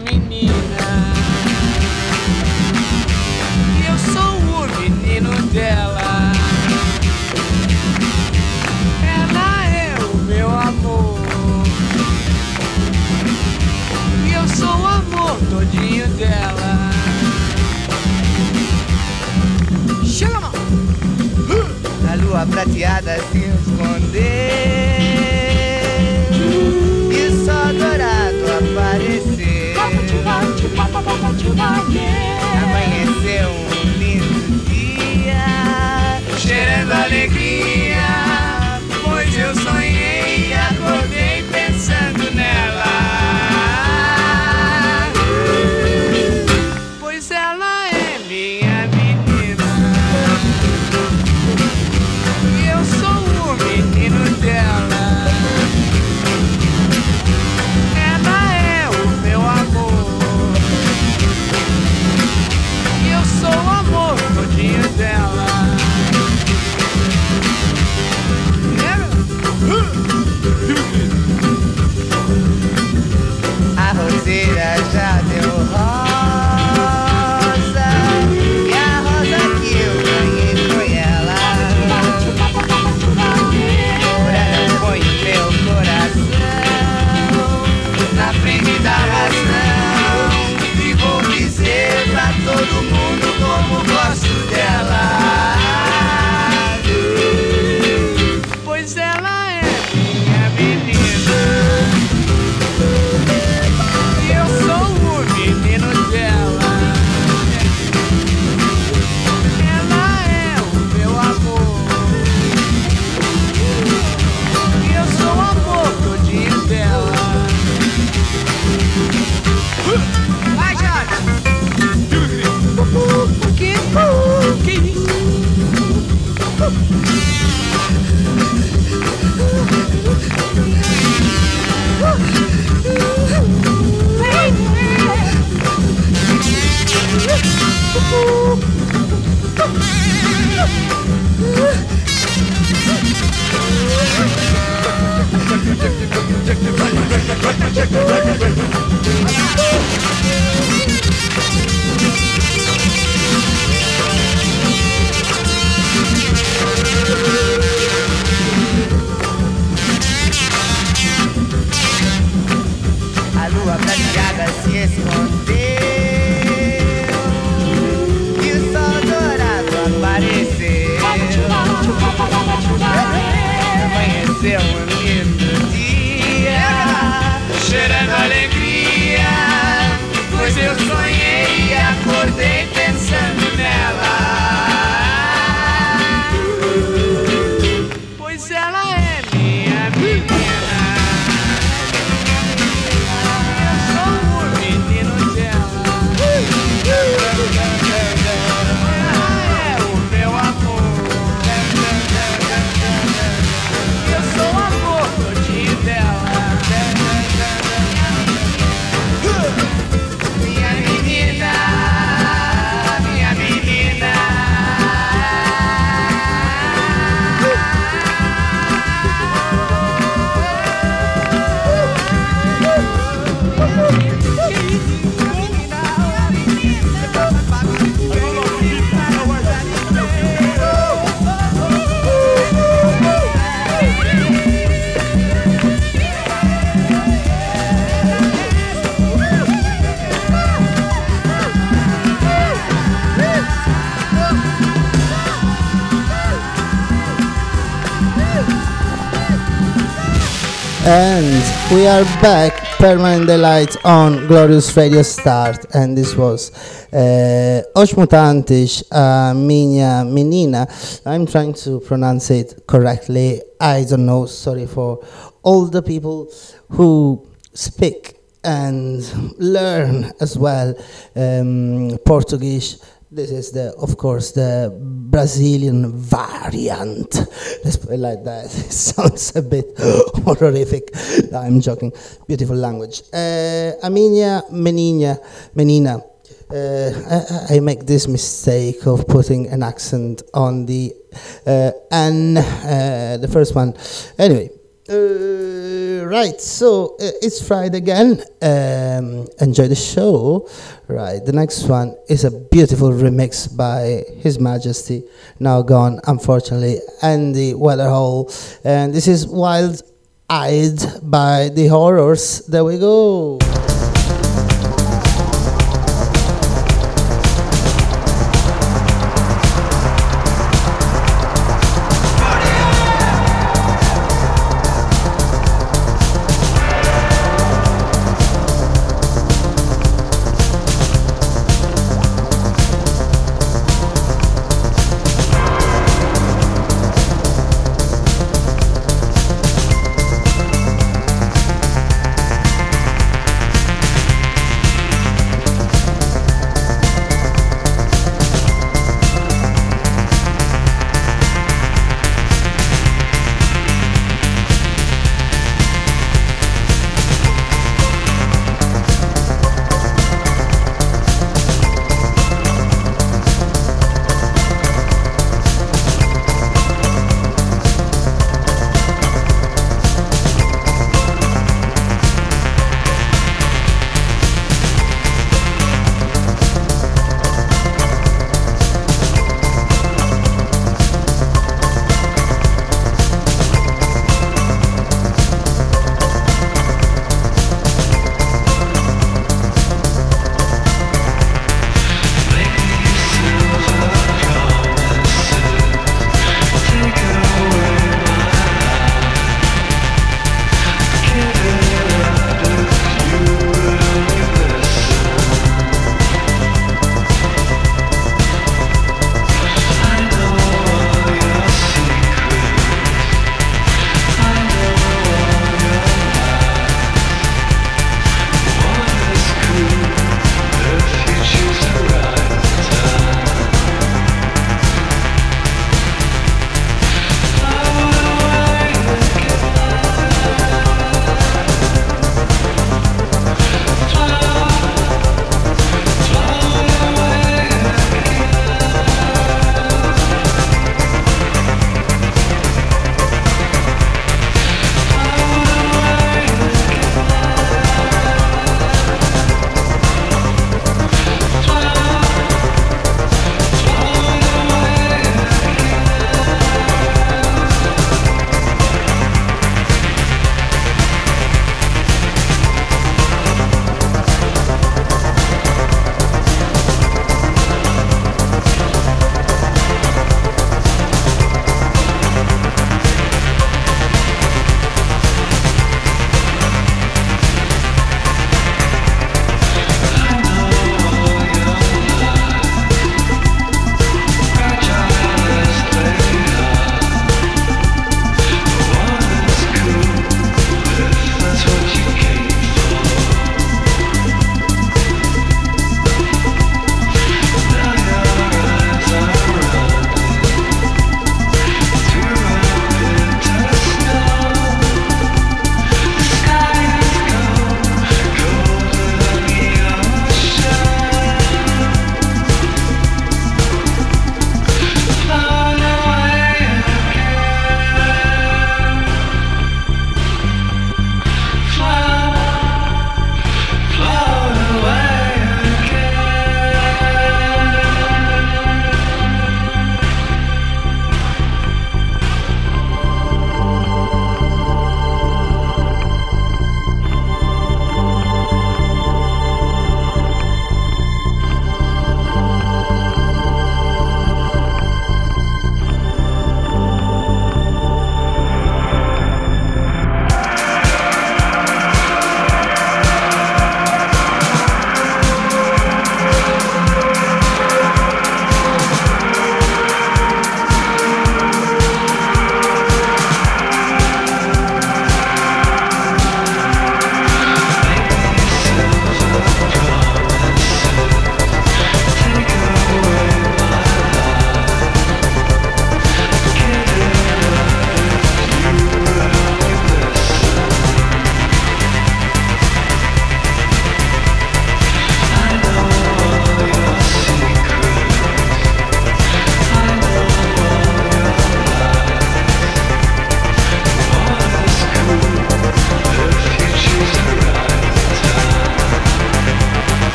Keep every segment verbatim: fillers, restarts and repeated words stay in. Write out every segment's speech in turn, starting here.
minha menina. E eu sou o menino dela. Ela é o meu amor. E eu sou o amor todinho dela. Chega, mano! A lua prateada se escondeu. Dourado aparecer. Amanheceu um lindo dia, cheirando alegria, pois eu sonhei e acordei pensando nela, pois ela é minha menina e eu sou o menino dela. A roseira já deu rosa e a rosa que eu ganhei foi ela. Foi o meu coração na frente da razão e vou dizer pra todo mundo como gosto dela. A lua prateada se escondeu e o sol dourado apareceu. Amanheceu um lindo dia, cheirando alegria, pois eu sonhei e acordei pensando nela, pois ela é minha menina. Eu sou o menino dela. And we are back, Permanent Daylight on Glorious Radio Start, and this was uh, Os Mutantes, uh, Minha Menina. I'm trying to pronounce it correctly, I don't know, sorry for all the people who speak and learn as well um, Portuguese. This is the, of course, the Brazilian variant. Let's put it like that. It sounds a bit horrific. No, I'm joking. Beautiful language. Uh, Aminha, Menina, Menina. Uh, I, I make this mistake of putting an accent on the uh, N, uh, the first one. Anyway, Uh, right, so uh, it's Friday again. Um, enjoy the show. Right, the next one is a beautiful remix by His Majesty, now gone, unfortunately, Andy Weatherall. And this is Wild Eyed by The Horrors. There we go.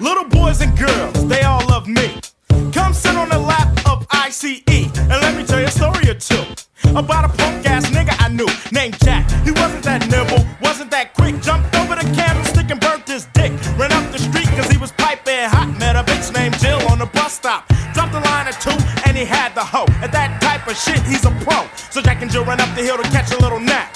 Little boys and girls, they all love me. Come sit on the lap of ICE and let me tell you a story or two about a punk ass nigga I knew named Jack. He wasn't that nimble, wasn't that quick. Jumped over the candlestick and burnt his dick. Ran up the street cause he was piping hot. Met a bitch named Jill on the bus stop. Dropped a line or two and he had the hoe. At that type of shit he's a pro. So Jack and Jill ran up the hill to catch a little nap.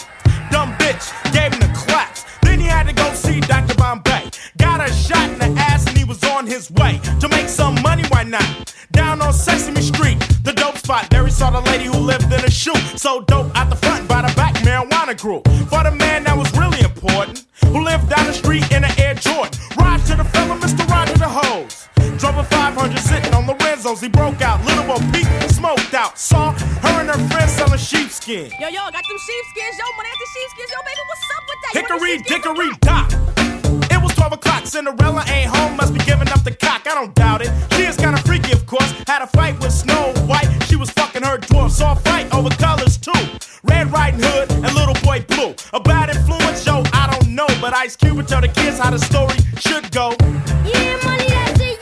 Dumb bitch gave him the claps. Then he had to go see Doctor Bombay. Got a shot in the ass and he was on his way to make some money, why not? Down on Sesame Street, the dope spot. There he saw the lady who lived in a shoe. So dope out the front, by the back, marijuana grew. For the man that was really important, who lived down the street in an Air Jordan. Ride to the fella, Mister Roger the Hose. Drove a five hundred sitting on Lorenzo's. He broke out, little old Pete smoked out. Saw her and her friends selling sheepskin. Yo, yo, got them sheepskins, yo, money after sheepskins. Yo, baby, what's up with that? Hickory, dickory, dock. It was twelve o'clock, Cinderella ain't home, must be giving up the cock. I don't doubt it. She is kinda freaky, of course. Had a fight with Snow White. She was fucking her dwarf. Saw a fight over colors, too. Red Riding Hood and Little Boy Blue. A bad influence, yo, I don't know. But Ice Cube would tell the kids how the story should go. Yeah, money, that's it.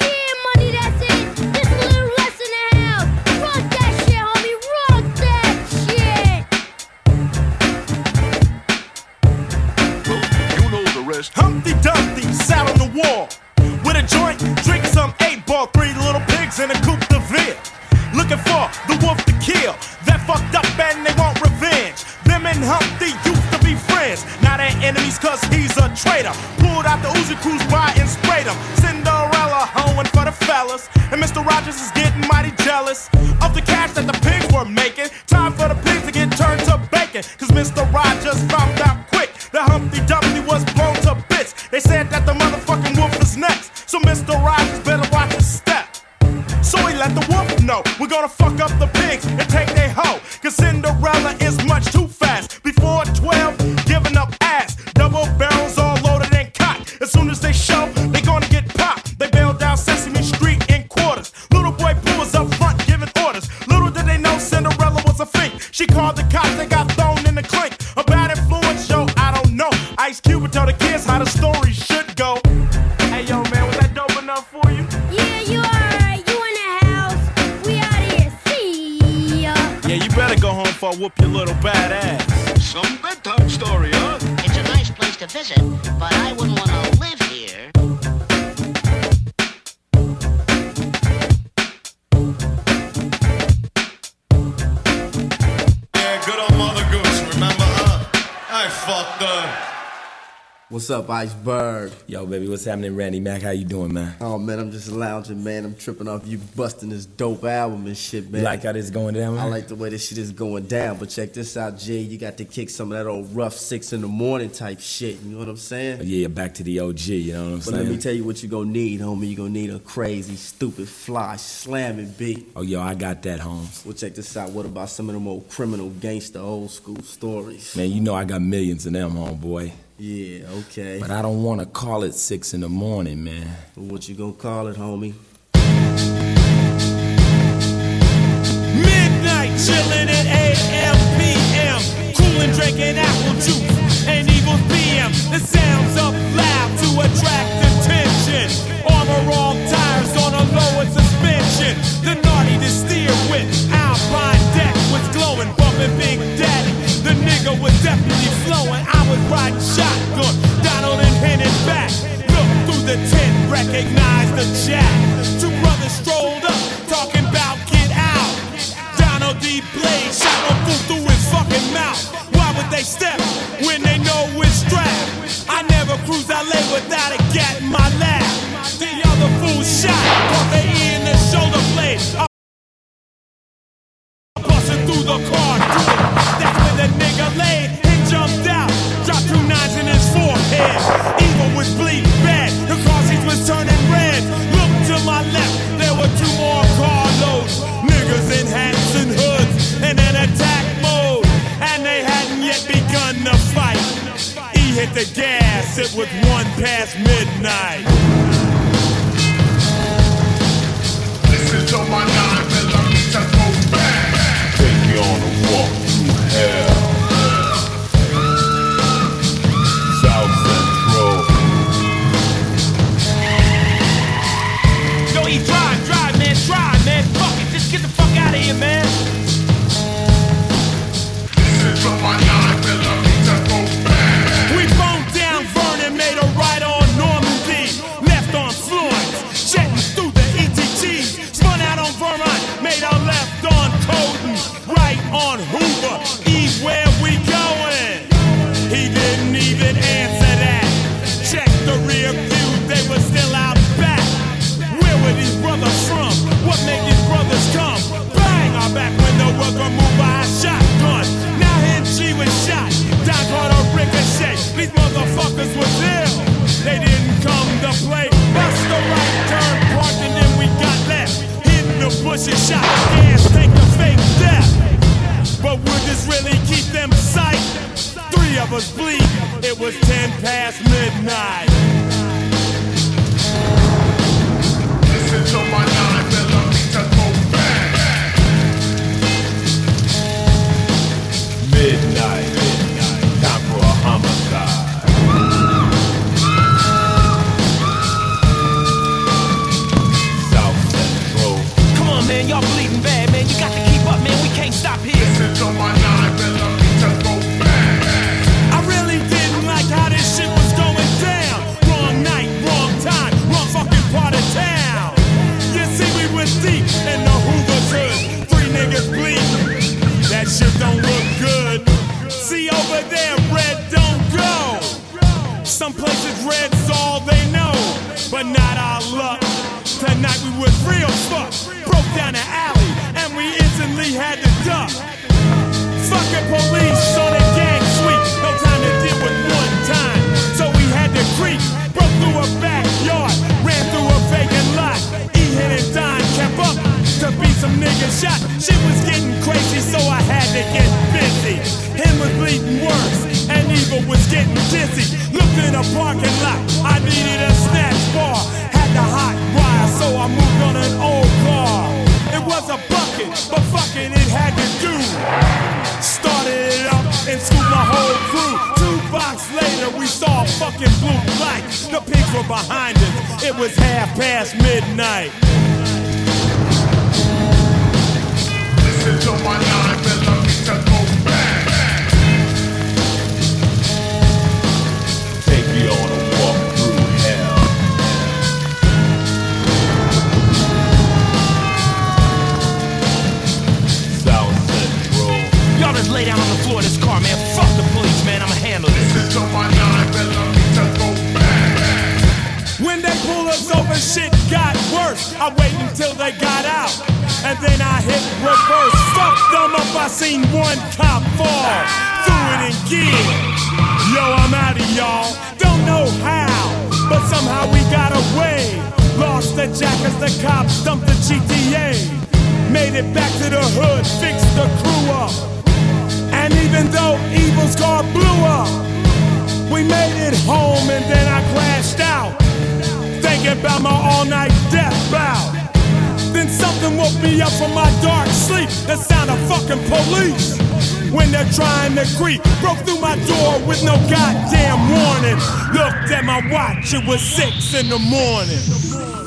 Humpty Dumpty sat on the wall with a joint, drink some eight ball, three little pigs in a coupe de ville, looking for the wolf to kill. They're fucked up and they want revenge. Them and Humpty used to be friends, now they're enemies cause he's a traitor. Pulled out the Uzi Cruise by and sprayed him. Cinderella hoeing for the fellas, and Mister Rogers is getting mighty jealous of the cash that the pigs were making. Time for the pigs to get turned to bacon, cause Mister Rogers found out quick that Humpty Dumpty was blown to bits. They said that the motherfucking wolf is next, so Mister Rogers better watch his step. So he let the wolf know, we're gonna fuck up the pigs and take their hoe, cause Cinderella is much too fast. Before twelve, giving up ass. Double barrels all loaded and cocked. As soon as they shove, they gonna get popped. They bailed down Sesame Street in quarters. Little Boy Blue was up front giving orders. Little did they know Cinderella was a fink. She called the cops, they got thrown in the clink. A bad influence, yo, I don't know. Ice Cube would tell the kids how the story should go. Hey yo man, was that dope enough for you? Yeah, you alright, you in the house. We out here, see ya. Yeah, you better go home before I whoop your little bad ass. Some bedtime story, huh? It's a nice place to visit, but I wouldn't want to live here. Yeah, good old Mother Goose, remember her? I fucked her. What's up, Iceberg? Yo, baby, what's happening? Randy Mac, how you doing, man? Oh, man, I'm just lounging, man. I'm tripping off you busting this dope album and shit, man. You like how this going down, man? I like the way this shit is going down, but check this out, Jay. You got to kick some of that old rough six in the morning type shit, you know what I'm saying? Yeah, back to the O G, you know what I'm but saying? But let me tell you what you gonna need, homie. You gonna need a crazy, stupid, fly, slamming beat. Oh, yo, I got that, Holmes. Well, check this out. What about some of them old criminal gangster old school stories? Man, you know I got millions of them, homeboy. Yeah, okay. But I don't want to call it six in the morning, man. What you gonna call it, homie? Midnight, chillin' at eight a.m., p.m. Coolin', drinkin' apple juice, and evil P M The sounds of loud to attract attention. Armor on tires on a lower suspension. The naughty to steer with, Alpine deck was glowing, bumpin' Big Daddy. The nigga was definitely flowing. I was riding shotgun, Donald and Penn and back. Looked through the tent, recognized the jack. Two brothers strolled up, talking about get out. Donald D. Blade shot a fool through his fucking mouth. Why would they step when they know it's strapped? I never cruise L A without a gat in my lap. The other fool shot, caught the ear in the shoulder blade. I busted through the car. The nigga laid, he jumped out, dropped two nines in his forehead. Evil was bleeding red, the car seats was turning red. Looked to my left, there were two more carloads. Niggas in hats and hoods, and in attack mode. And they hadn't yet begun to fight. He hit the gas, it was one past midnight. Listen to my nine, and let me just go back. Take me on a walk through hell. South Central luck. Tonight we was real fuck. Broke down an alley and we instantly had to duck. Fucking police on a gang sweep. No time to deal with one time, so we had to creep. Broke through a backyard, ran through a vacant lot. E-Hit and Don kept up to beat some niggas shot. Shit was getting crazy, so I had to get busy. Him was bleeding worse and evil was getting dizzy. Looked in a parking lot, I needed a snack bar. Had the hot wire, so I moved on an old car. It was a bucket, but fucking it had to do. Started it up and scooped my whole crew. Two blocks later, we saw a fucking blue light. The pigs were behind us, it was half past midnight. Listen to my life and let me just go back. Take me on a walk through hell. South Central. Y'all just lay down on the floor of this car, man. Fuck the police, man. I'ma handle this. This is on my life and let me just go back. When they pull us over, shit got worse. I waited until they got out, and then I hit reverse. Fuck them up, I seen one cop fall through it again. Yo, I'm out of y'all, don't know how, but somehow we got away. Lost the jackets, the cops dumped the G T A. Made it back to the hood, fixed the crew up. And even though Evil's car blew up, we made it home and then I crashed out, thinking about my all-night death bout. Then something woke me up from my dark sleep, the sound of fucking police. When they're trying to creep, broke through my door with no goddamn warning. Looked at my watch, it was six in the morning.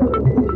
Thank you.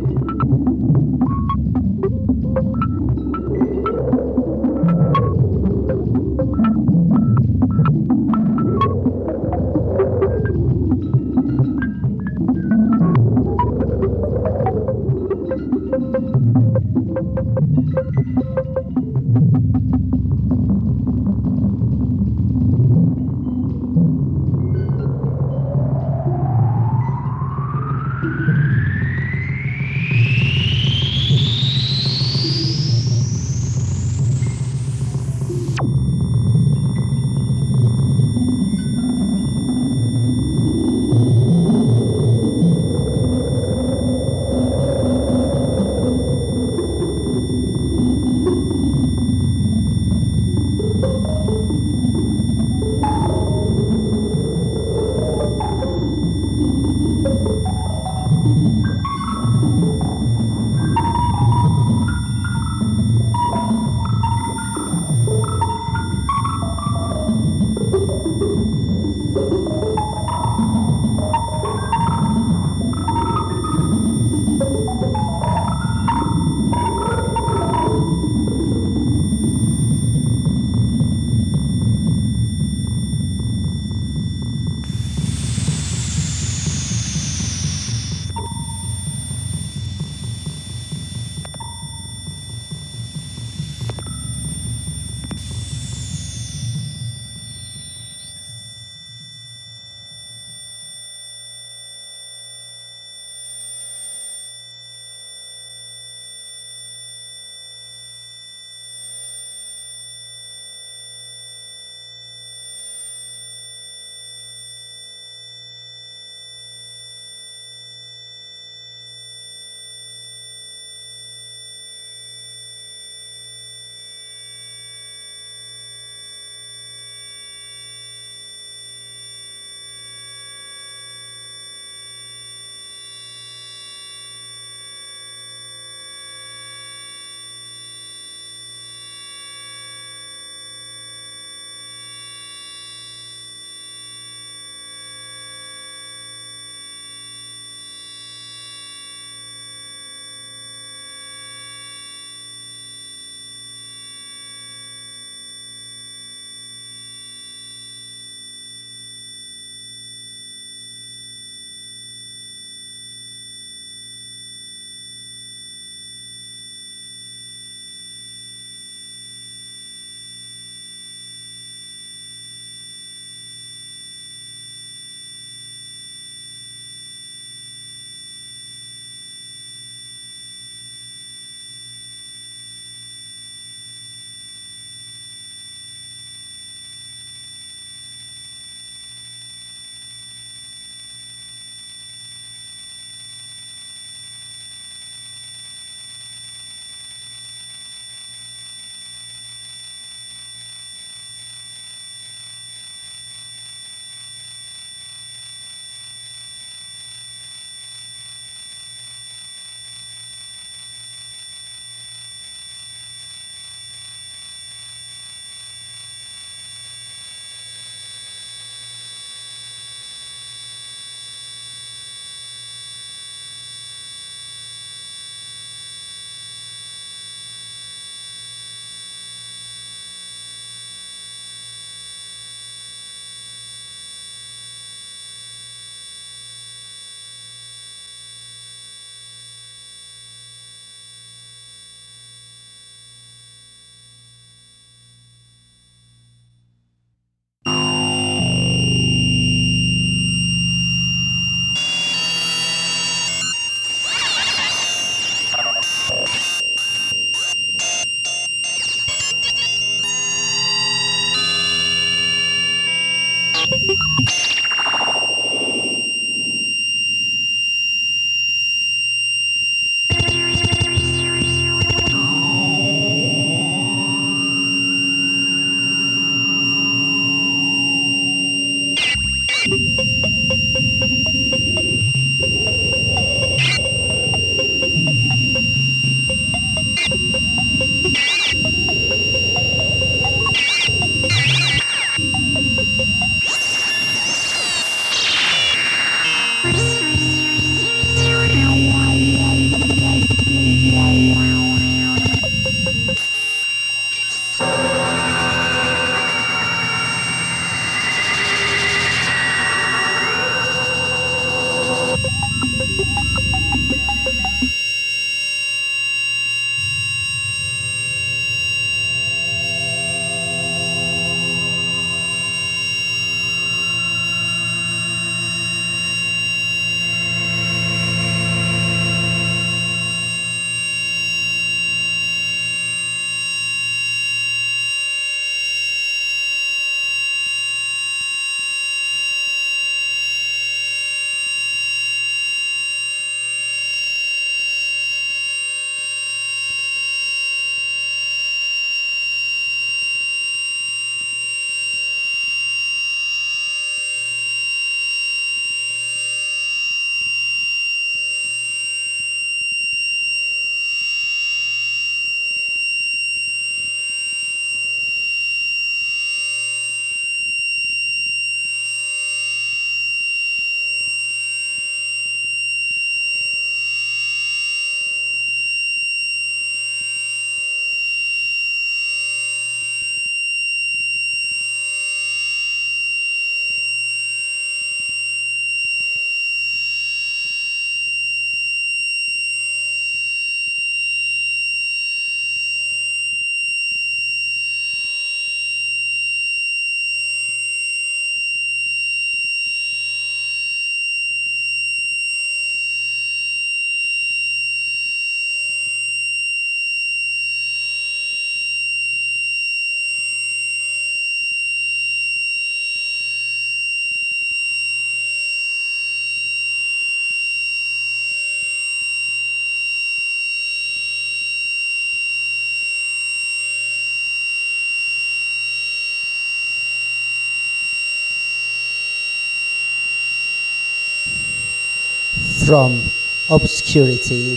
from obscurity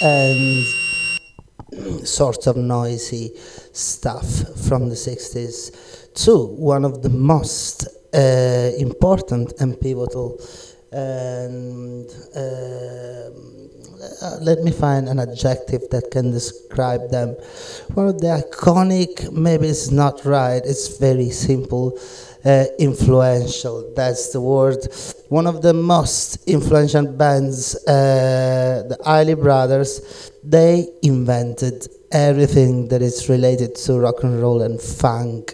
and sort of noisy stuff from the sixties to one of the most uh, important and pivotal and uh, let me find an adjective that can describe them. One of the iconic, maybe it's not right, it's very simple, uh, influential, that's the word. One of the most influential bands, uh, the Isley Brothers, they invented everything that is related to rock and roll and funk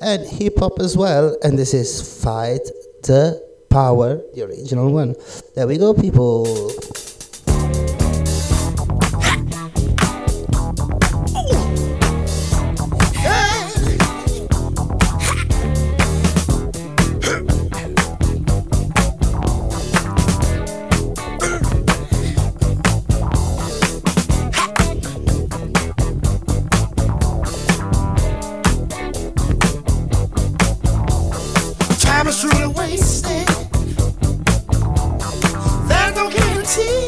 and hip hop as well, and this is Fight the Power, the original one. There we go, people. See?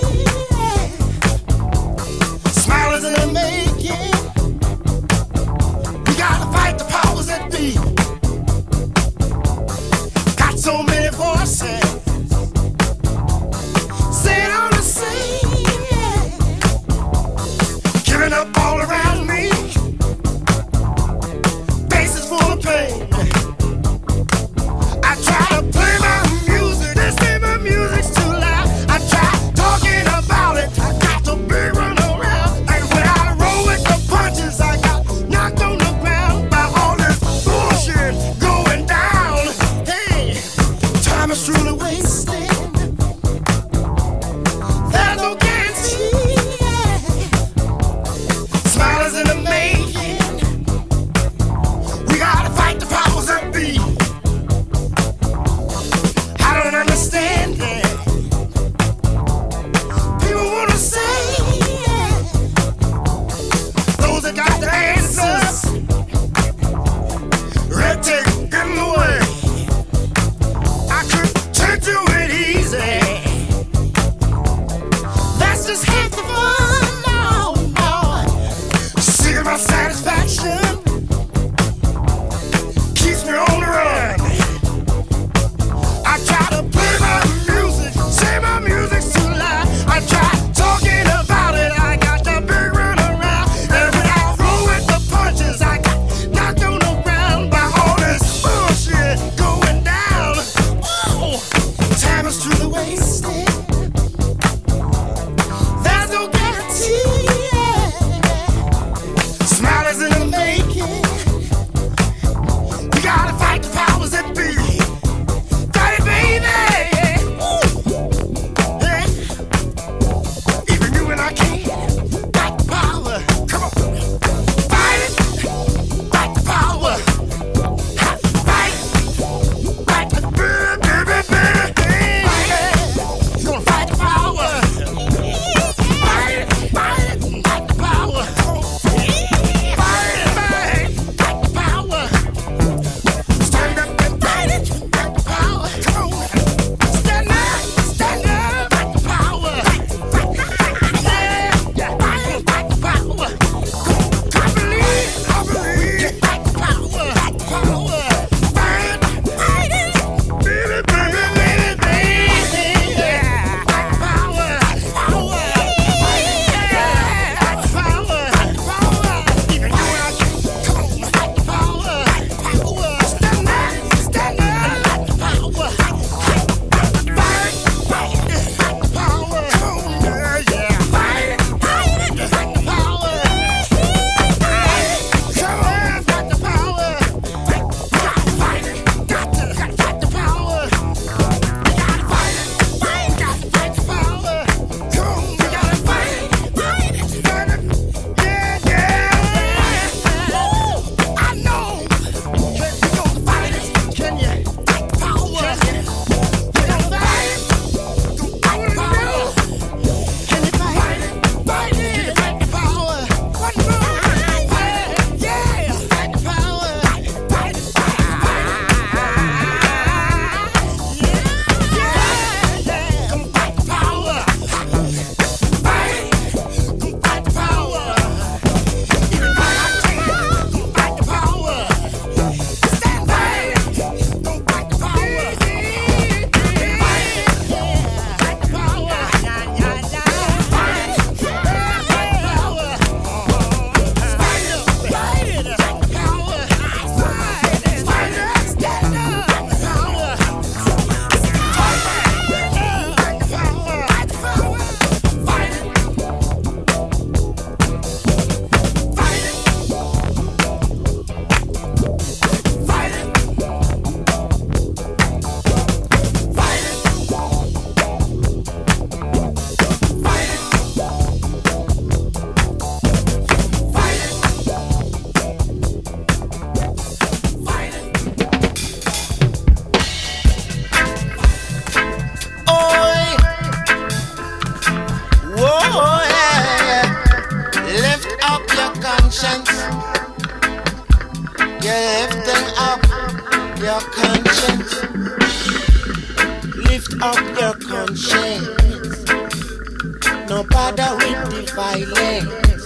conscience. You lifting up your conscience. Lift up your conscience. No bother with the violence.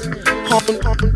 Home, home.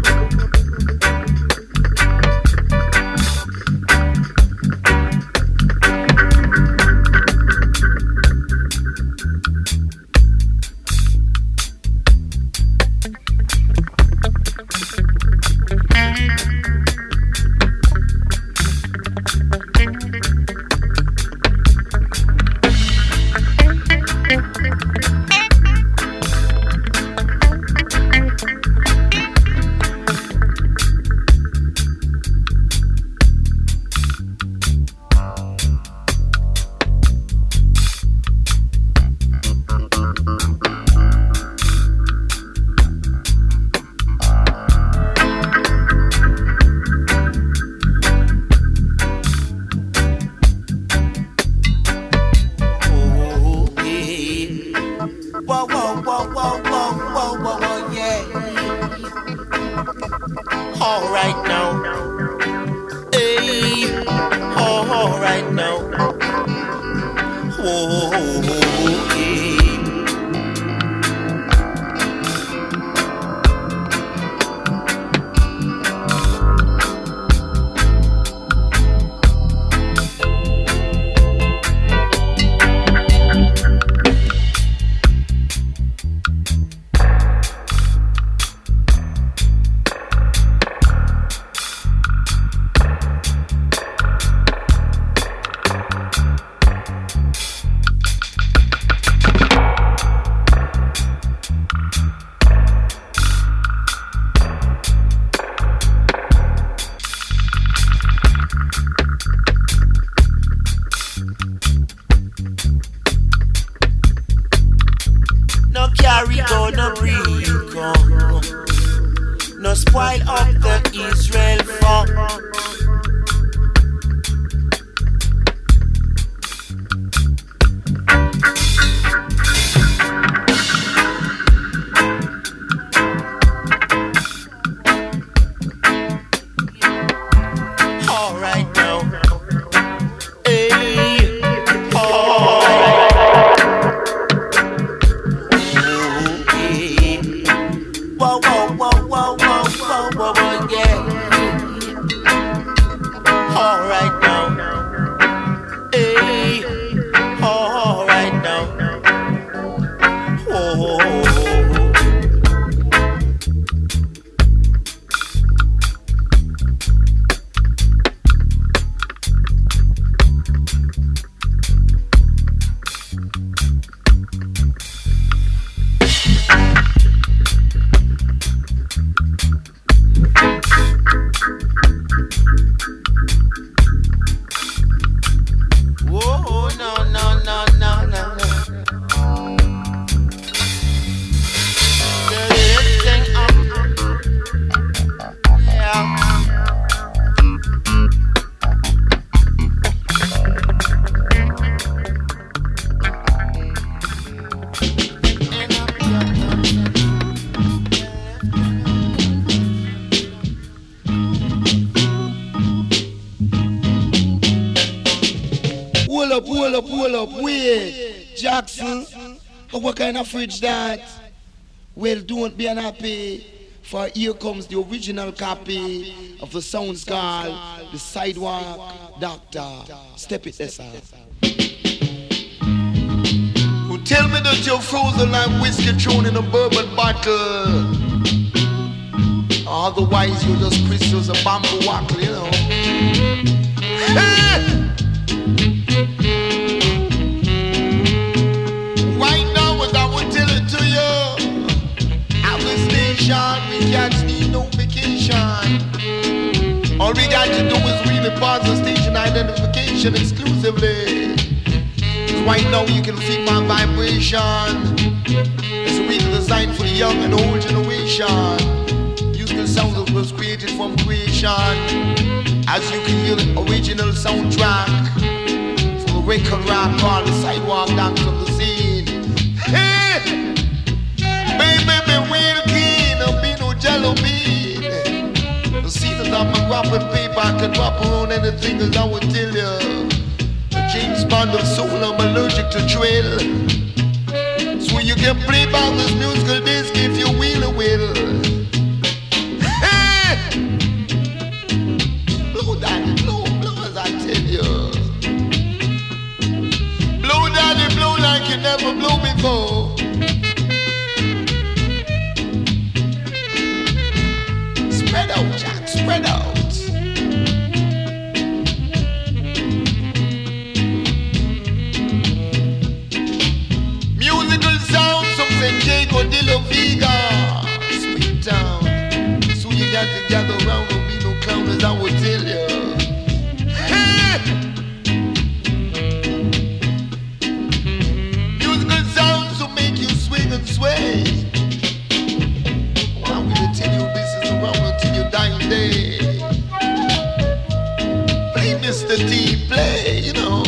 Fridge that, well, don't be unhappy, for here comes the original copy of the sounds called The Sidewalk Doctor. Step it, Essa. Who tell me that you're frozen like whiskey thrown in a bourbon bottle? Otherwise, you're just crystals of bamboo wackle, you know. Hey! We can't need no vacation. All we got to do is really pass the station identification exclusively. Cause right now you can feel my vibration. It's a real design for the young and old generation. Use the sound that was created from creation. As you can hear the original soundtrack. So the record rock all the sidewalk dance of the scene. Hey! Baby, baby, wait! Jello bean, up and pay back and drop around anything that I would tell you. The James Bond of soul, I'm allergic to trail. So you can play back this musical disc if you will a will. Hey! Blow daddy, blow, blow as I tell you. Blow daddy, blow like you never blew before. Spread out, Jack, spread out. Musical sound, some say Jago de la Vega. Sweet town. So you got to gather round, don't be no clown as I will tell you. Hey! Musical sounds will make you swing and sway. Now we will tell you business around until you die on day. Play Mister T, play, you know.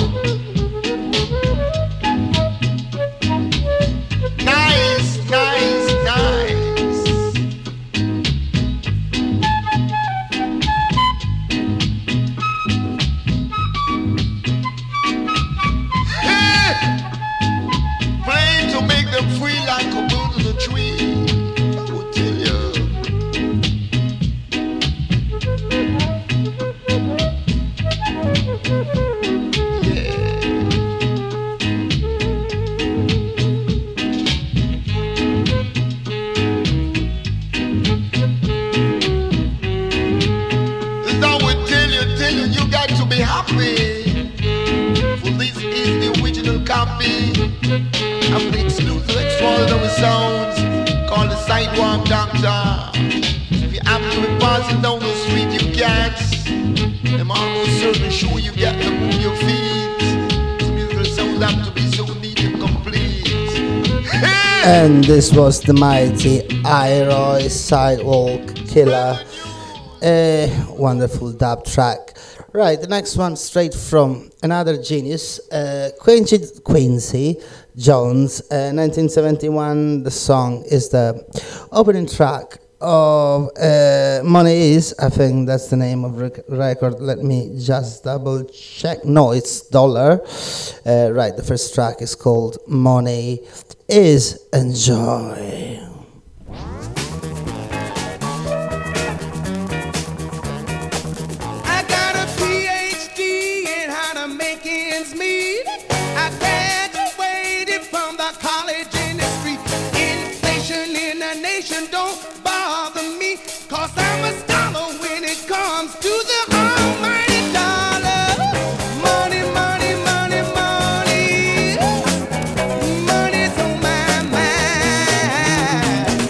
And this was the mighty Iroy Sidewalk Killer, a wonderful dub track. Right, the next one straight from another genius, uh, Quincy, Quincy Jones, uh, nineteen seventy-one. The song is the opening track of uh, Monie Is, I think that's the name of the record. Let me just double check. No, it's Dollar. Uh, right, the first track is called Monie Is. Enjoy. I got a P H D in how to make ends meet. I graduated from the college industry. Inflation in the nation don't bother me, 'cause I'm a scholar when it comes to the almighty dollar. Money, money, money, money. Money's on my mind.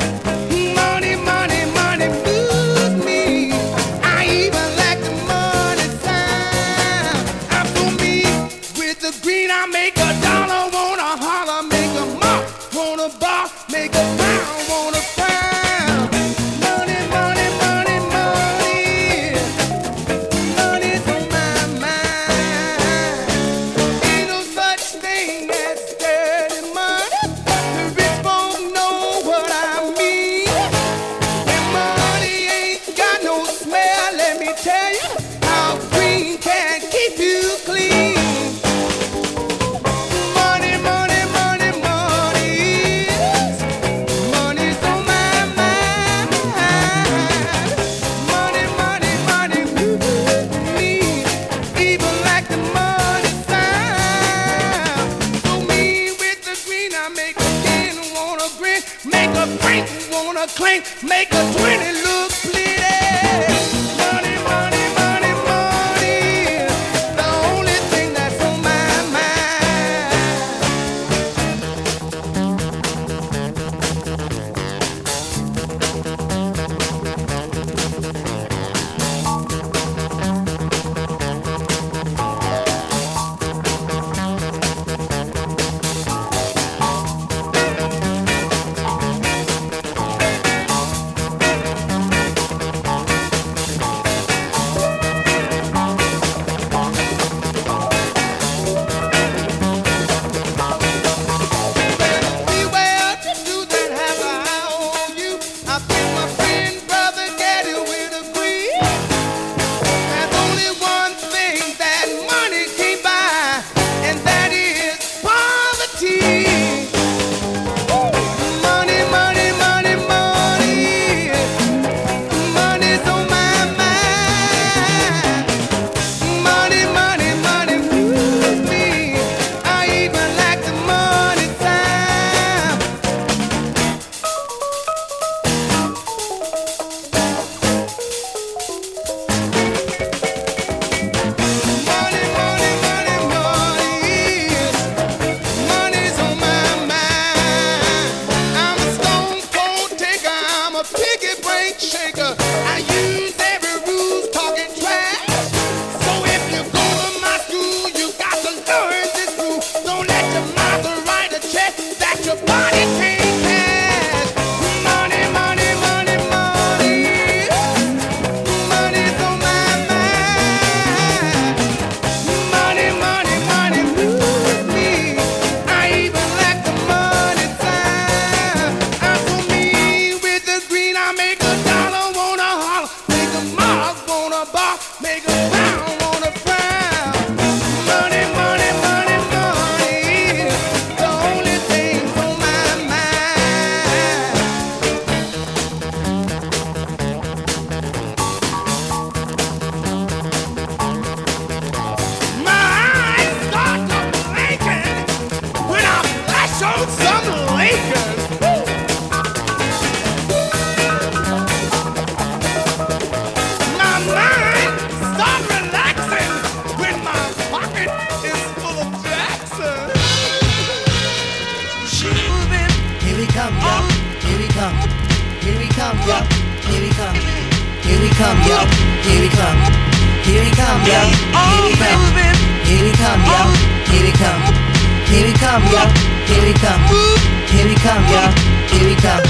Money, money, money moves me. I even like the money sign. I'm for me. With the green I make a dollar. Wanna holler, make a mop. Wanna bar, make a pound. Wanna frown. Make a twenty look pretty. Money, money, money, money. The only thing that's on my mind. Here we come, yo. Here we come. Here we come, yo. Here we come. Here we come, yo. Here we come. Here we come, yo. Here we come. Here we come, yo. Here we come. Here we come, yo. Here we come.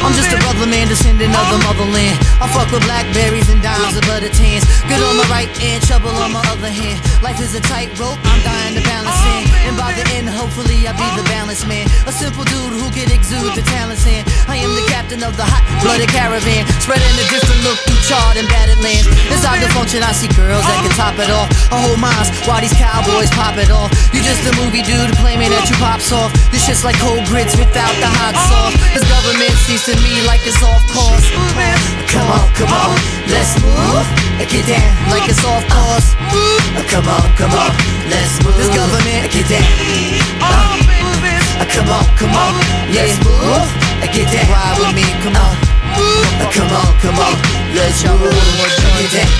I'm just a brother man, descendant of the motherland. I fuck with blackberries and dimes above the tens. Good on my right hand, trouble on my other hand. Life is a tightrope, I'm dying to balance in. And by the end, hopefully I'll be the balance man. A simple dude who can exude the talents in. I am the captain of the hot-blooded caravan, spreading a different look through charred and battered lands. Inside the function, I see girls that can top it off. I hold minds while these cowboys pop it off. You just a movie dude, claiming that you pops off. This shit's like cold grits without the hot sauce. This government sees to me like it's off course. Come on, come on, let's move. Get down like it's off course. Come on, come on, let's move. This government, get down. Uh, come on, come on, let's move. Get down. Ride with me, come on. Uh, come on, come on, let's move. Get down.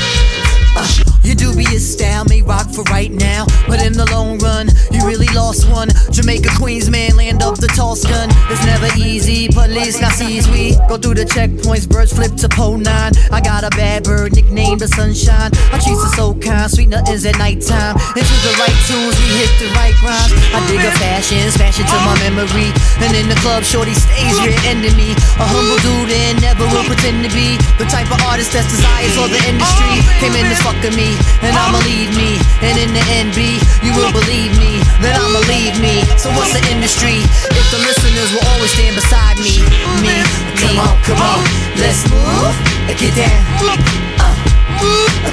Uh, Your dubious style may rock for right now, but in the long run, you really lost one. Jamaica, Queens, man, land up the toss gun. It's never easy, police not seize we. Go through the checkpoints, birds flip to pole nine. I got a bad bird, nicknamed the sunshine. I treat her so kind, sweet nothings at nighttime. Into the right tunes, we hit the right rhymes. I dig a fashion, smash it to my memory. And in the club, shorty stays rear-ending me. A humble dude and never will pretend to be the type of artist that's desired for the industry. Came in this fucking me. And I'ma leave me, and in the end be, you will believe me, then I'ma leave me. So what's the industry if the listeners will always stand beside me? Me, come on, come on, let's move, get down. Uh,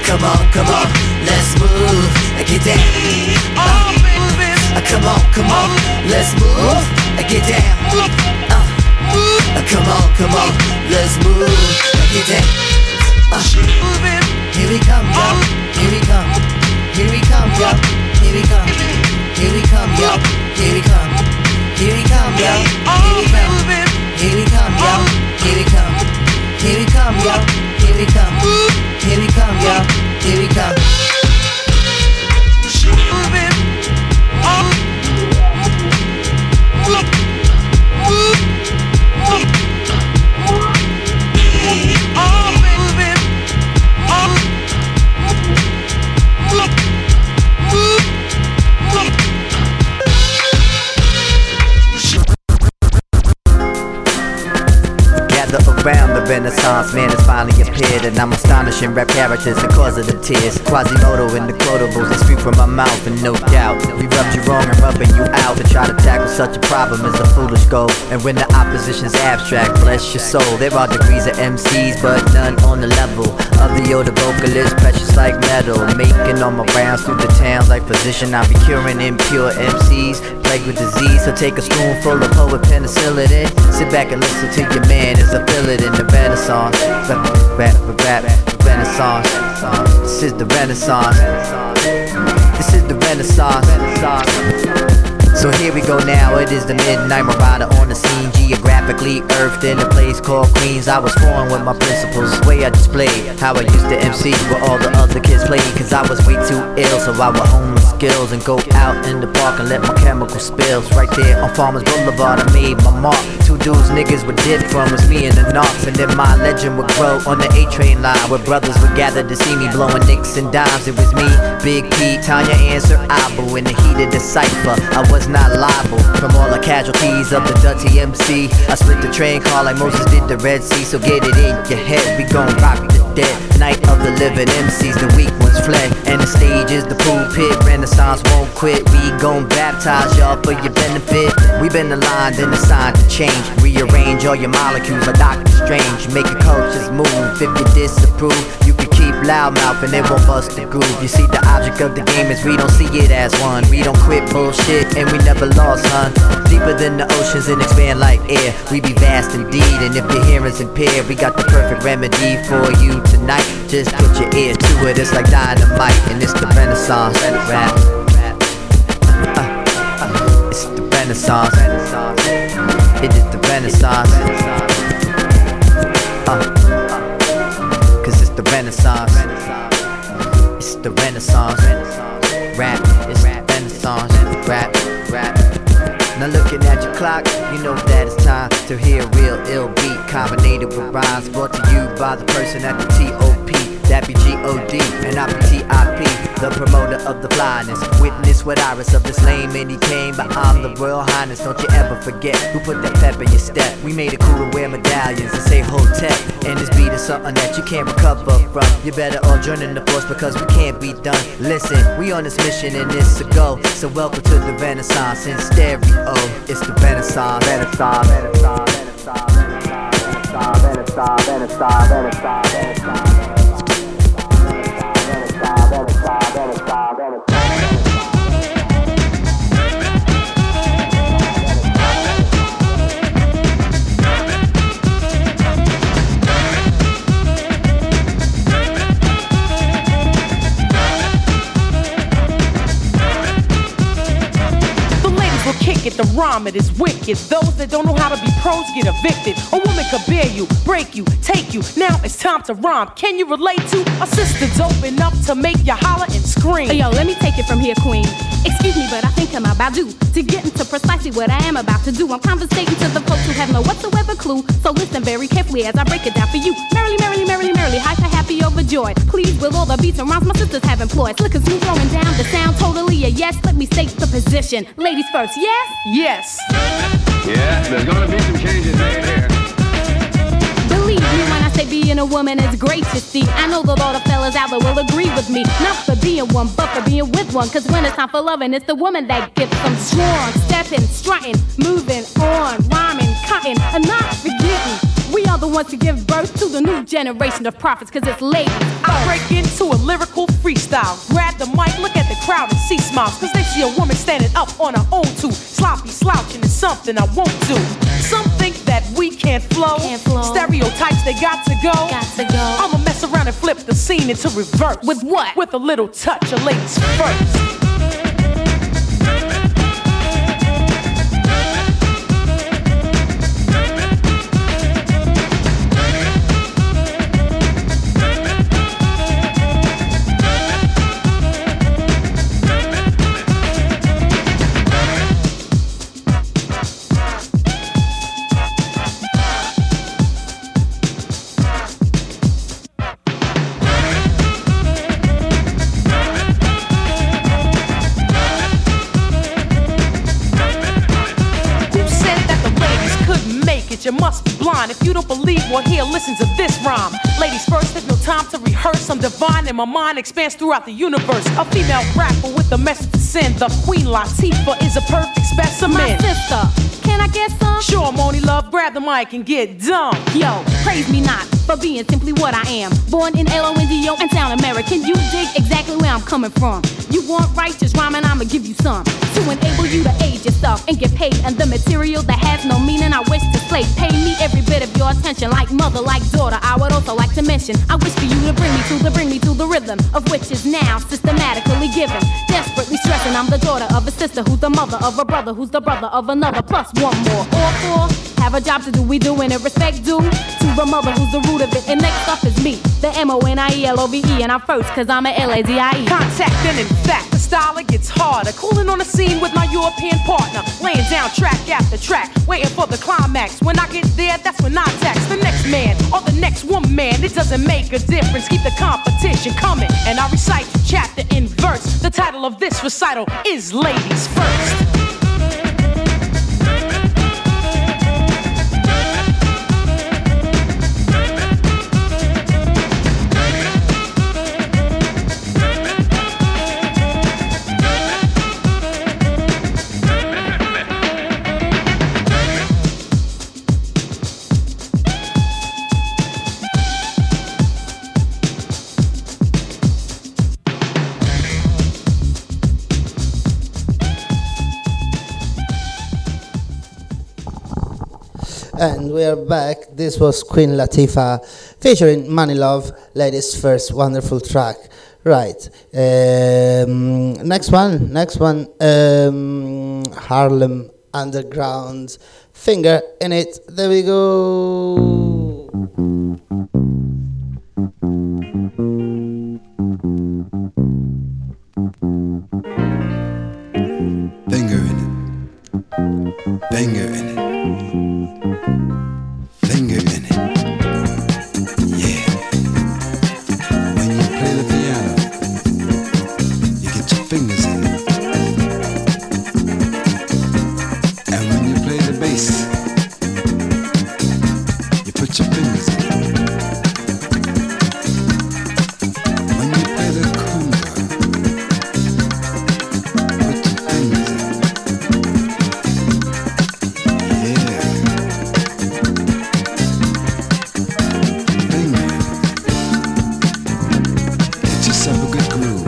come on, come on, let's move, get down. Uh, come on, come on, let's move, get down. Uh, come on, come on, let's move, get down. Uh, Here we come, yo. Here we come. Here we come, yo. Here we come. Here we come, yo. Here we come. Here we come, yo. Here we come. Here we come, yo. Here we come. Here we come, yo. Here we come. Here we come, yo. Here we come. Renaissance man has finally appeared, and I'm astonishing rap characters, the cause of the tears. Quasimodo and the quotables that speak from my mouth, and no doubt we rubbed you wrong and rubbing you out. To try to tackle such a problem is a foolish goal, and when the opposition's abstract, bless your soul. There are degrees of M Cs, but none on the level of the older vocalist, precious like metal. Making all my rounds through the town like physician, I be curing impure M Cs plagued with disease. So take a spoonful of poet penicillin, sit back and listen to your man as I fill it in the bed. Renaissance, rap, rap, rap, Renaissance. This is the Renaissance. This is the Renaissance. So here we go now, it is the midnight marauder on the scene. Geographically earthed in a place called Queens. I was foreign with my principles, the way I displayed how I used to M C where all the other kids played. Cause I was way too ill, so I would hone my skills and go out in the park and let my chemical spills. Right there on Farmers Boulevard I made my mark. Two dudes niggas were dead from was me and the Knox. And then my legend would grow on the A-Train line, where brothers would gather to see me blowing nicks and dimes. It was me, Big P, Tanya and Sir Abu. In the heat of the cypher I was not liable from all the casualties of the Dutty M C. I split the train car like Moses did the Red Sea. So get it in your head, we gon' rock the dead. Night of the living M Cs, the weak ones fled. And the stage is the pulpit, Renaissance won't quit. We gon' baptize y'all for your benefit. We been aligned and assigned to change. Rearrange all your molecules like Doctor Strange. Make your cultures move, if you disapprove you can keep loud mouth and it won't bust the groove. You see the object of the game is we don't see it as one. We don't quit bullshit and we never lost, hun. Deeper than the oceans and expand like air. We be vast indeed, and if your hearing's impaired, we got the perfect remedy for you tonight. Just put your ears to it, it's like dynamite. And it's the Renaissance rap. Uh, uh, it's the Renaissance. It is the Renaissance. Uh, Cause it's the Renaissance. It's the Renaissance rap. It's the Renaissance rap. Now looking at your clock, you know that it's time. to hear real ill beat combinated with rhymes brought to you by the person at the T O P. That be G O D and I be T I P, the promoter of the blindness. Witness what iris of this lame and he came, but I'm the Royal Highness. Don't you ever forget who put that pep in your step. We made it cool to wear medallions and say Hotep. And this beat is something that you can't recover from. You better all join in the force because we can't be done. Listen, we on this mission and it's a go. So welcome to the Renaissance in stereo. It's the Renaissance, Renaissance, Renaissance, Renaissance, Renaissance, Renaissance, Renaissance, Renaissance, Renaissance. The rhyme, it is wicked. Those that don't know how to be pros get evicted. A woman could bear you, break you, take you. Now it's time to rhyme. Can you relate to a sister dope enough to make you holler and scream? Hey, yo, let me take it from here, queen. Excuse me, but I think I'm about due to get into precisely what I am about to do. I'm conversating to the folks who have no whatsoever clue. So listen very carefully as I break it down for you. Merrily, merrily, merrily, merrily, high to happy overjoyed. Pleased with all the beats and rhymes my sisters have employed. Slick as me throwing down the sound, totally a yes. Let me state the position. Ladies first, yes? Yes. Yeah, there's gonna be some changes made here. Believe me when I say being a woman is great, you see. I know that all the fellas out there will agree with me. Not for being one, but for being with one. Cause when it's time for loving, it's the woman that gets them strong. Stepping, strutting, moving on, rhyming, cutting, and not forgetting. We are the ones to give birth to the new generation of prophets, cause it's ladies. I break into a lyrical freestyle. Grab the mic, look at the crowd and see smiles. Cause they see a woman standing up on her own two. Sloppy slouching is something I won't do. Some think that we can't flow. Can't flow. Stereotypes, they got to go. Got to go. I'ma mess around and flip the scene into reverse. With what? With a little touch of ladies first. You must be blind if you don't believe or hear. Listen to this rhyme. Ladies first, there's no time to rehearse. I'm divine and my mind expands throughout the universe. A female rapper with a message to send. The Queen Latifah is a perfect specimen. My sister, can I get some? Sure, Monie Love, grab the mic and get dumb. Yo, praise me not for being simply what I am. Born in L O N D O and sound American. You dig exactly where I'm coming from. You want righteous rhyme and I'ma give you some to enable you to age yourself and get paid. And the material that has no meaning I wish to slay. Pay me every bit of your attention. Like mother, like daughter, I would also like to mention I wish for you to bring me to the, bring me to the rhythm of which is now systematically given. Desperately stressing I'm the daughter of a sister who's the mother of a brother who's the brother of another. Plus one more. All four have a job to do, we doing it, respect due to the mother who's the root of it, and next up is me, the M O N I E L O V E, and I'm first cause I'm a L A D I E. Contact and in fact, the styler gets harder, cooling on the scene with my European partner, laying down track after track, waiting for the climax, when I get there, that's when I tax the next man, or the next woman, it doesn't make a difference, keep the competition coming, and I recite you chapter and verse, the title of this recital is Ladies First. And we are back. This was Queen Latifah featuring Monie Love, Ladies First, wonderful track. Right. Um, next one, next one. Um, Harlem Underground, Finger in It. There we go. Finger in it. Finger in it. Thank you. put your fingers in. When you play the conga, put your fingers in. Yeah. Fingers. Get yourself a good groove.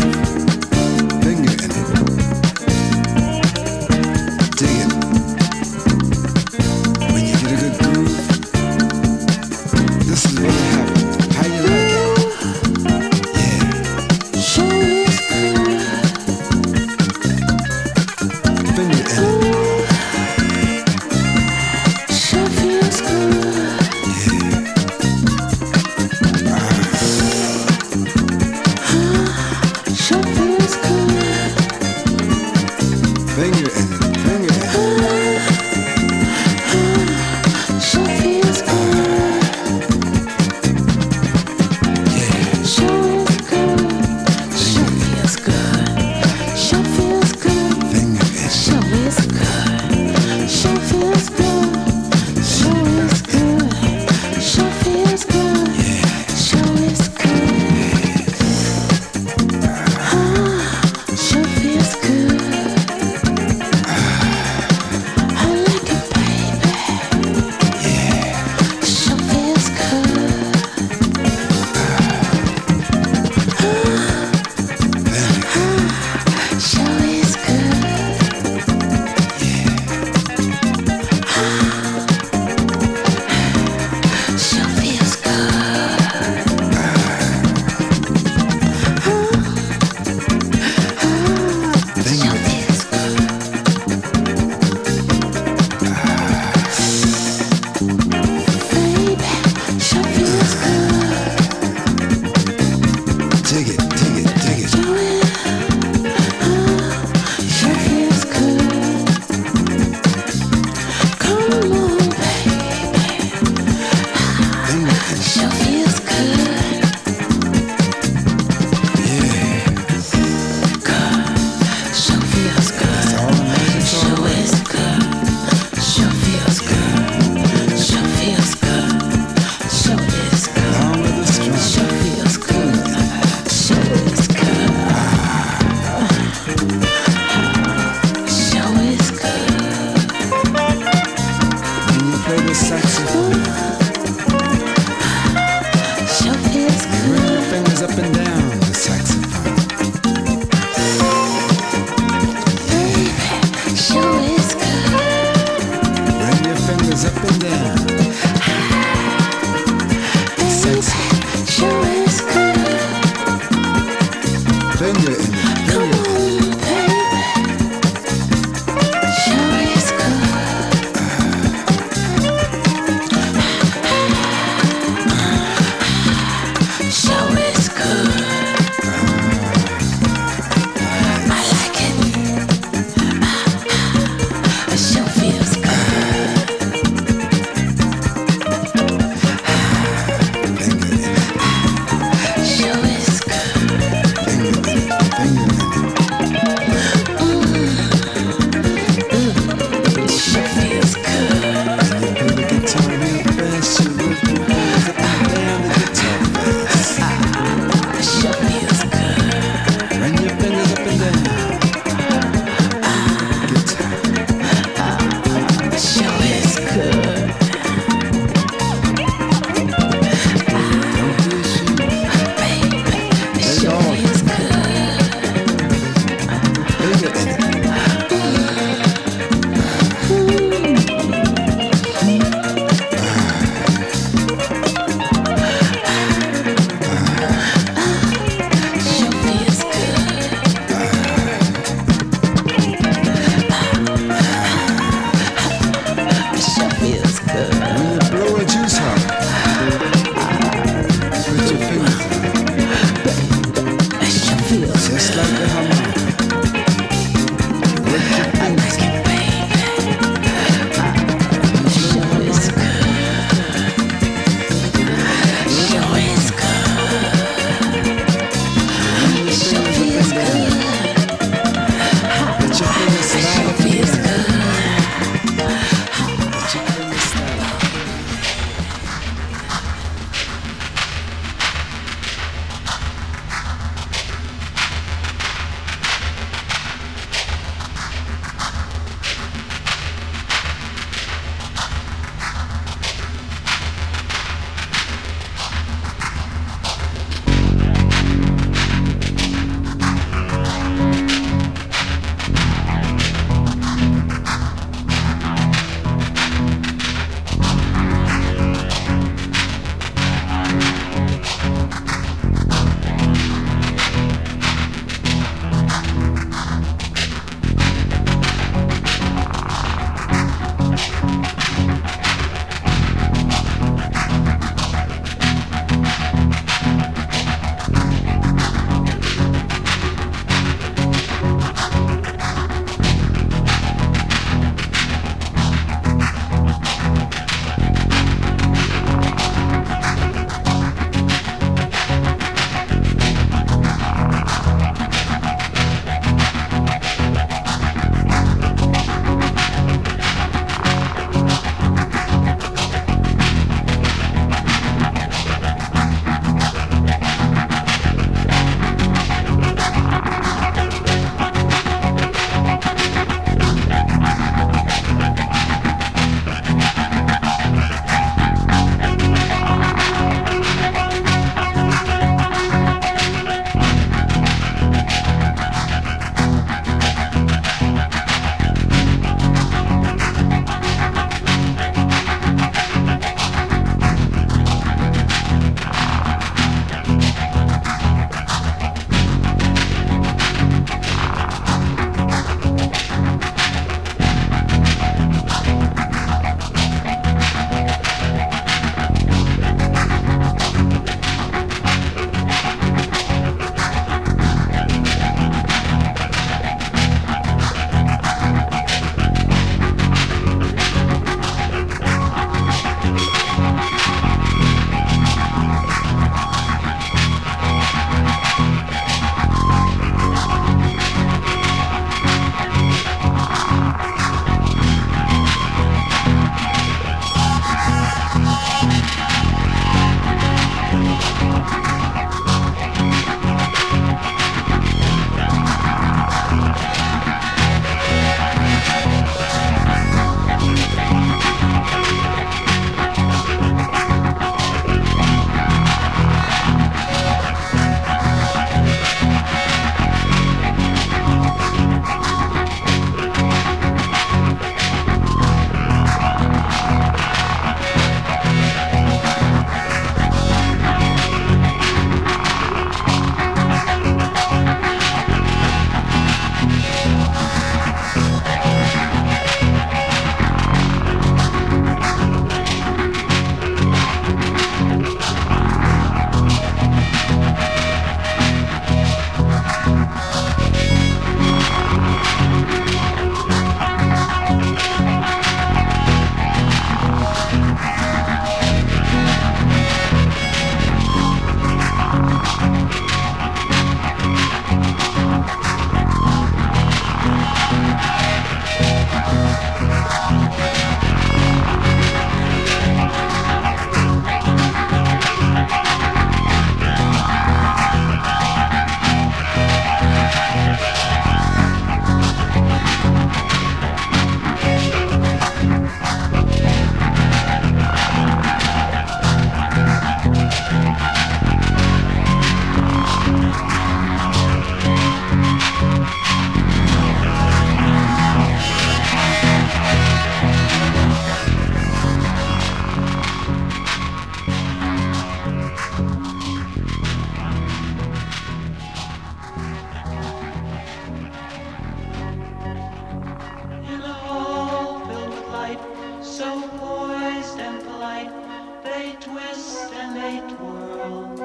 faint world,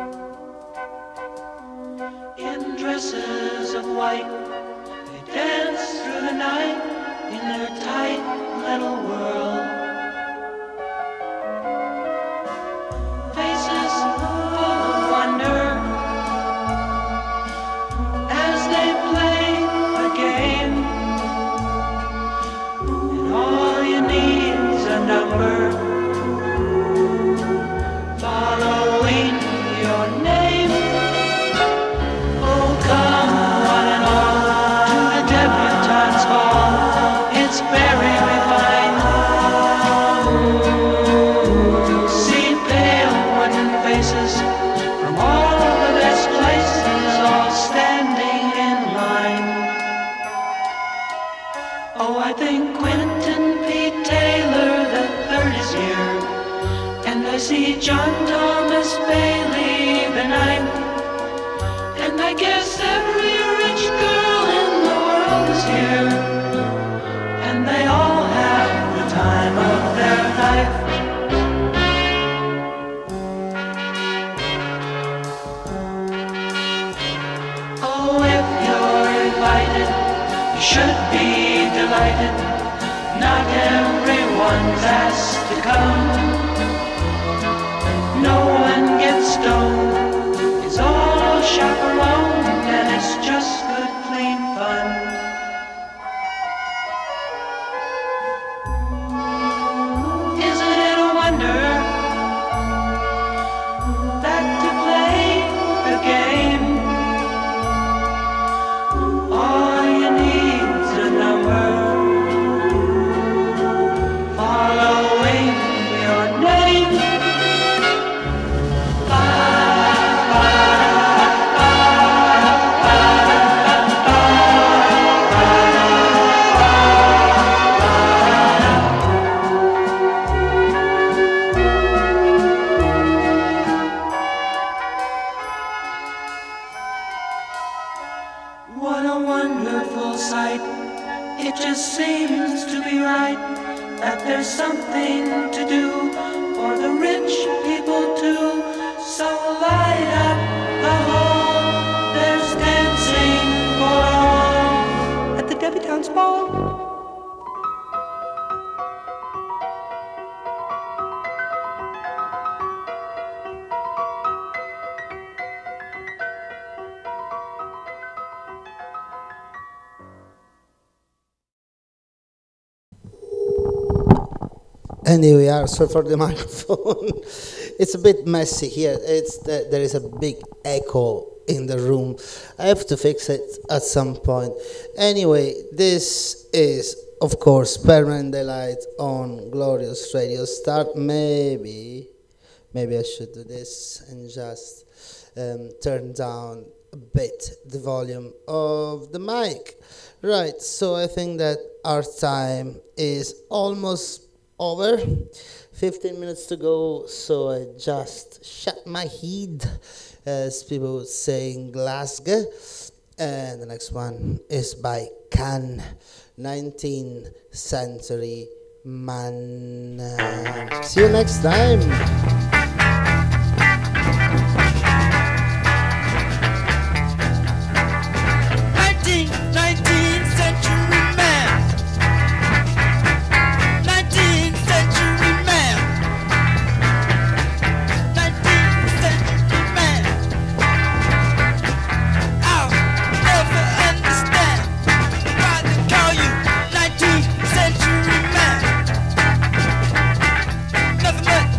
in dresses of white, they dance through the night in their tight little world. Faces full of wonder as they play the game, and all you need's a number. Andy, we are sorry for the microphone. It's a bit messy here. It's the, there is a big echo in the room. I have to fix it at some point. Anyway, this is, of course, Permanent Daylight on Glorious Radio Start. Maybe, maybe I should do this and just um, turn down a bit the volume of the mic. Right. So I think that our time is almost over, fifteen minutes to go, so I just shut my head, as people would say in Glasgow. And the next one is by Can, nineteenth century man. See you next time.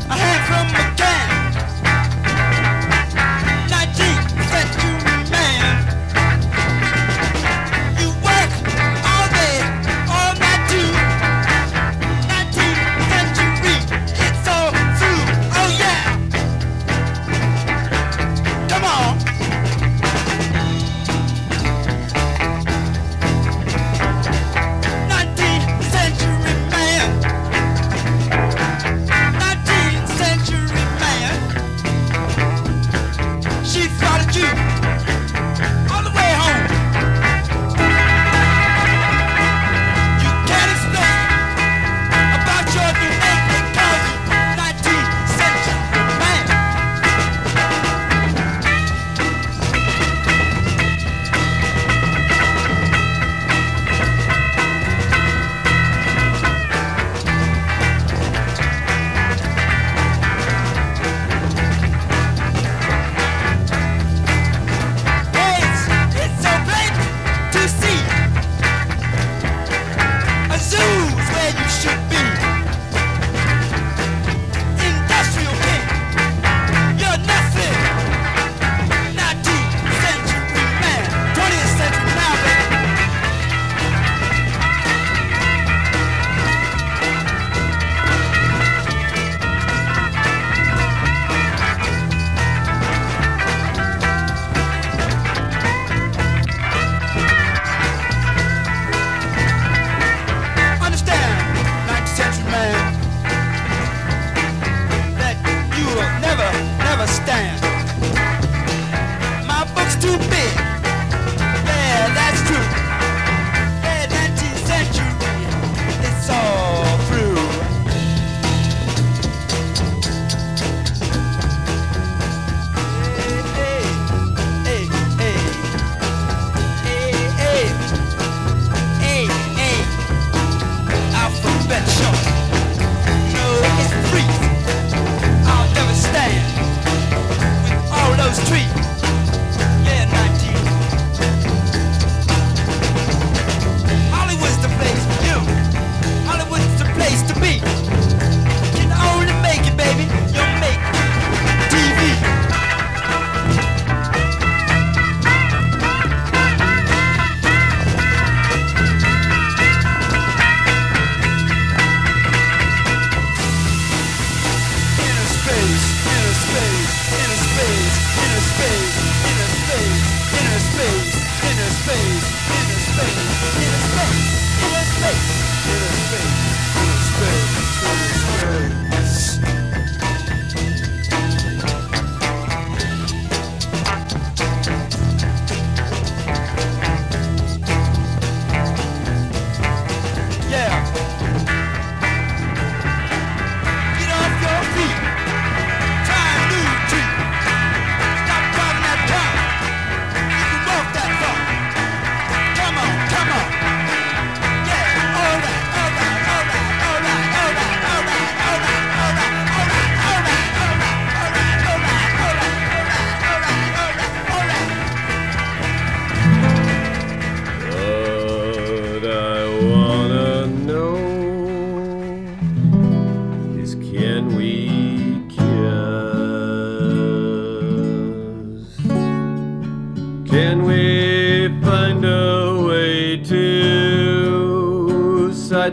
I have understand. My book's too big. Yeah, that's true. Yeah, nineteenth century, it's all through. Hey, hey, hey, hey, hey, hey, hey, alphabet show. No, it's free. I'll never stand with all those trees.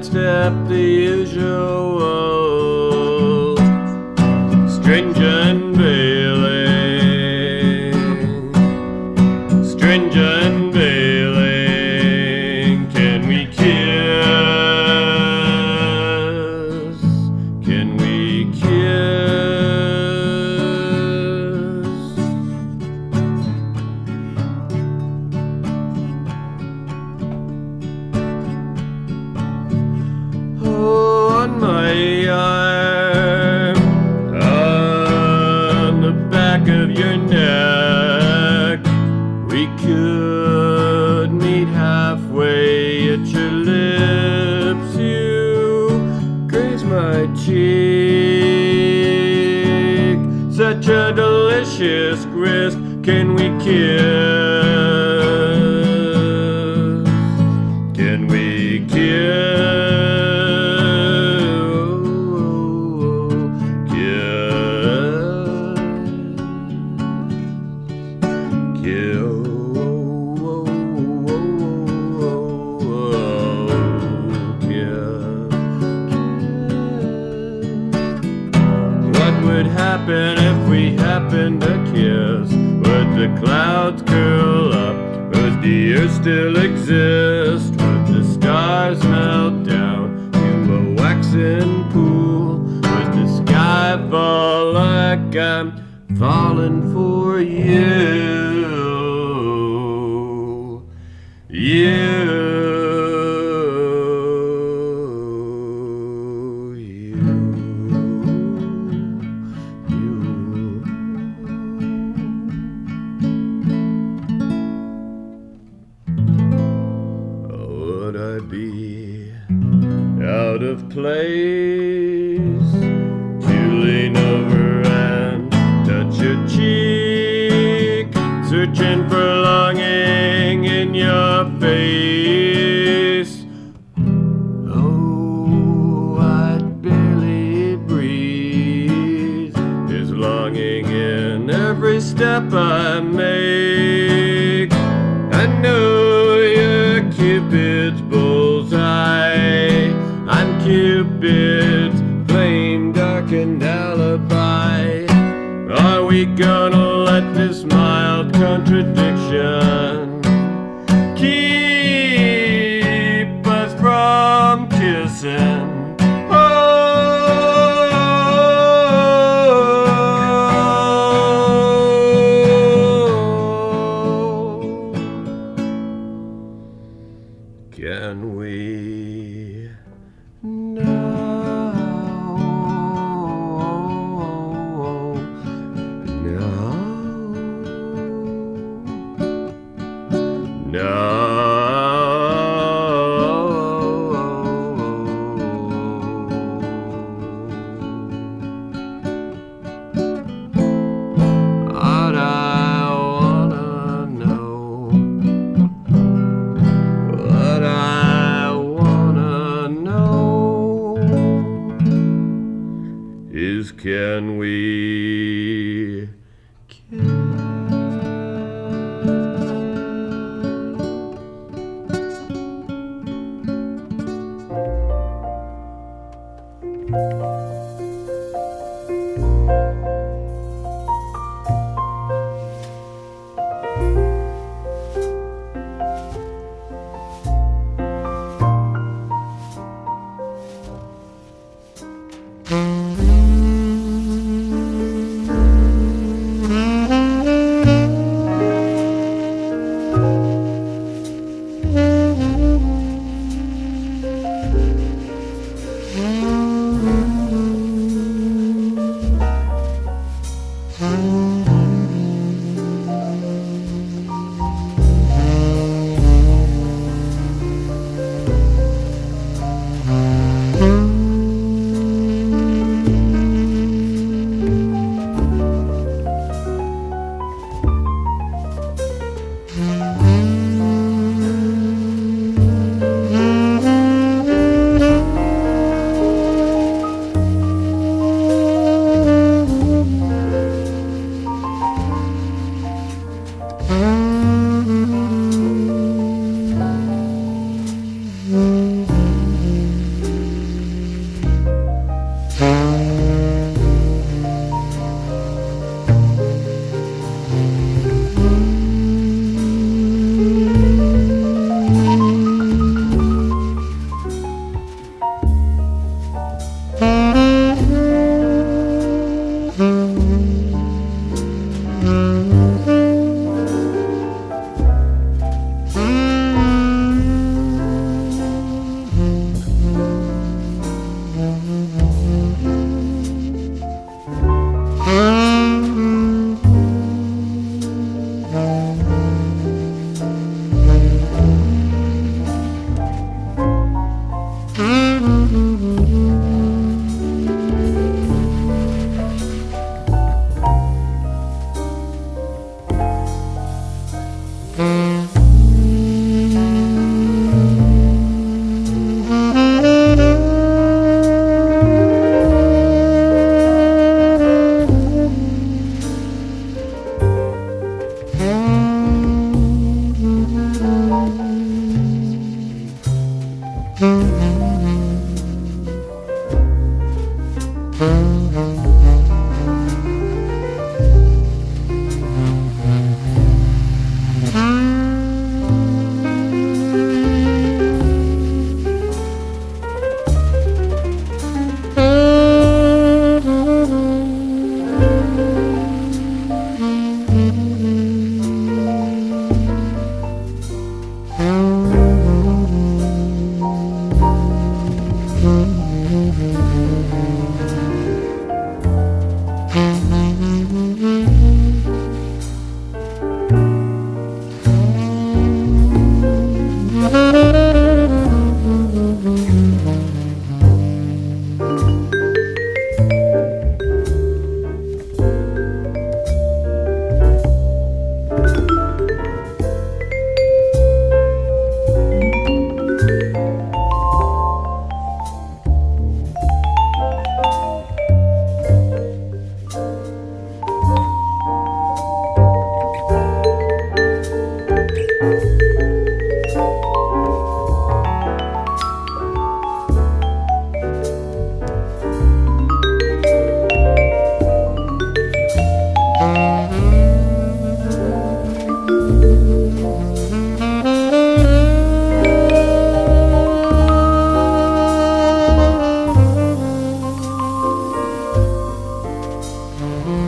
Step the usual stringent bailing, stringent bailing. Can we kiss? Can we crisp, can we kiss? Can we kiss? Kiss? Kill. What would happen if we happened to? Would the clouds curl up? Would the earth still exist? Would the stars melt down to a waxing pool? Would the sky fall like I'm falling for you? You. Place to lean over and touch your cheek, searching for longing in your face. Oh, I'd barely breathe. There's longing in every step I make. I know you're Cupid's bullseye. I'm Cupid's flame, darkened alibi. Are we gonna let this mild contradiction keep us from kissing? Oh, Can we?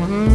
Mm-hmm.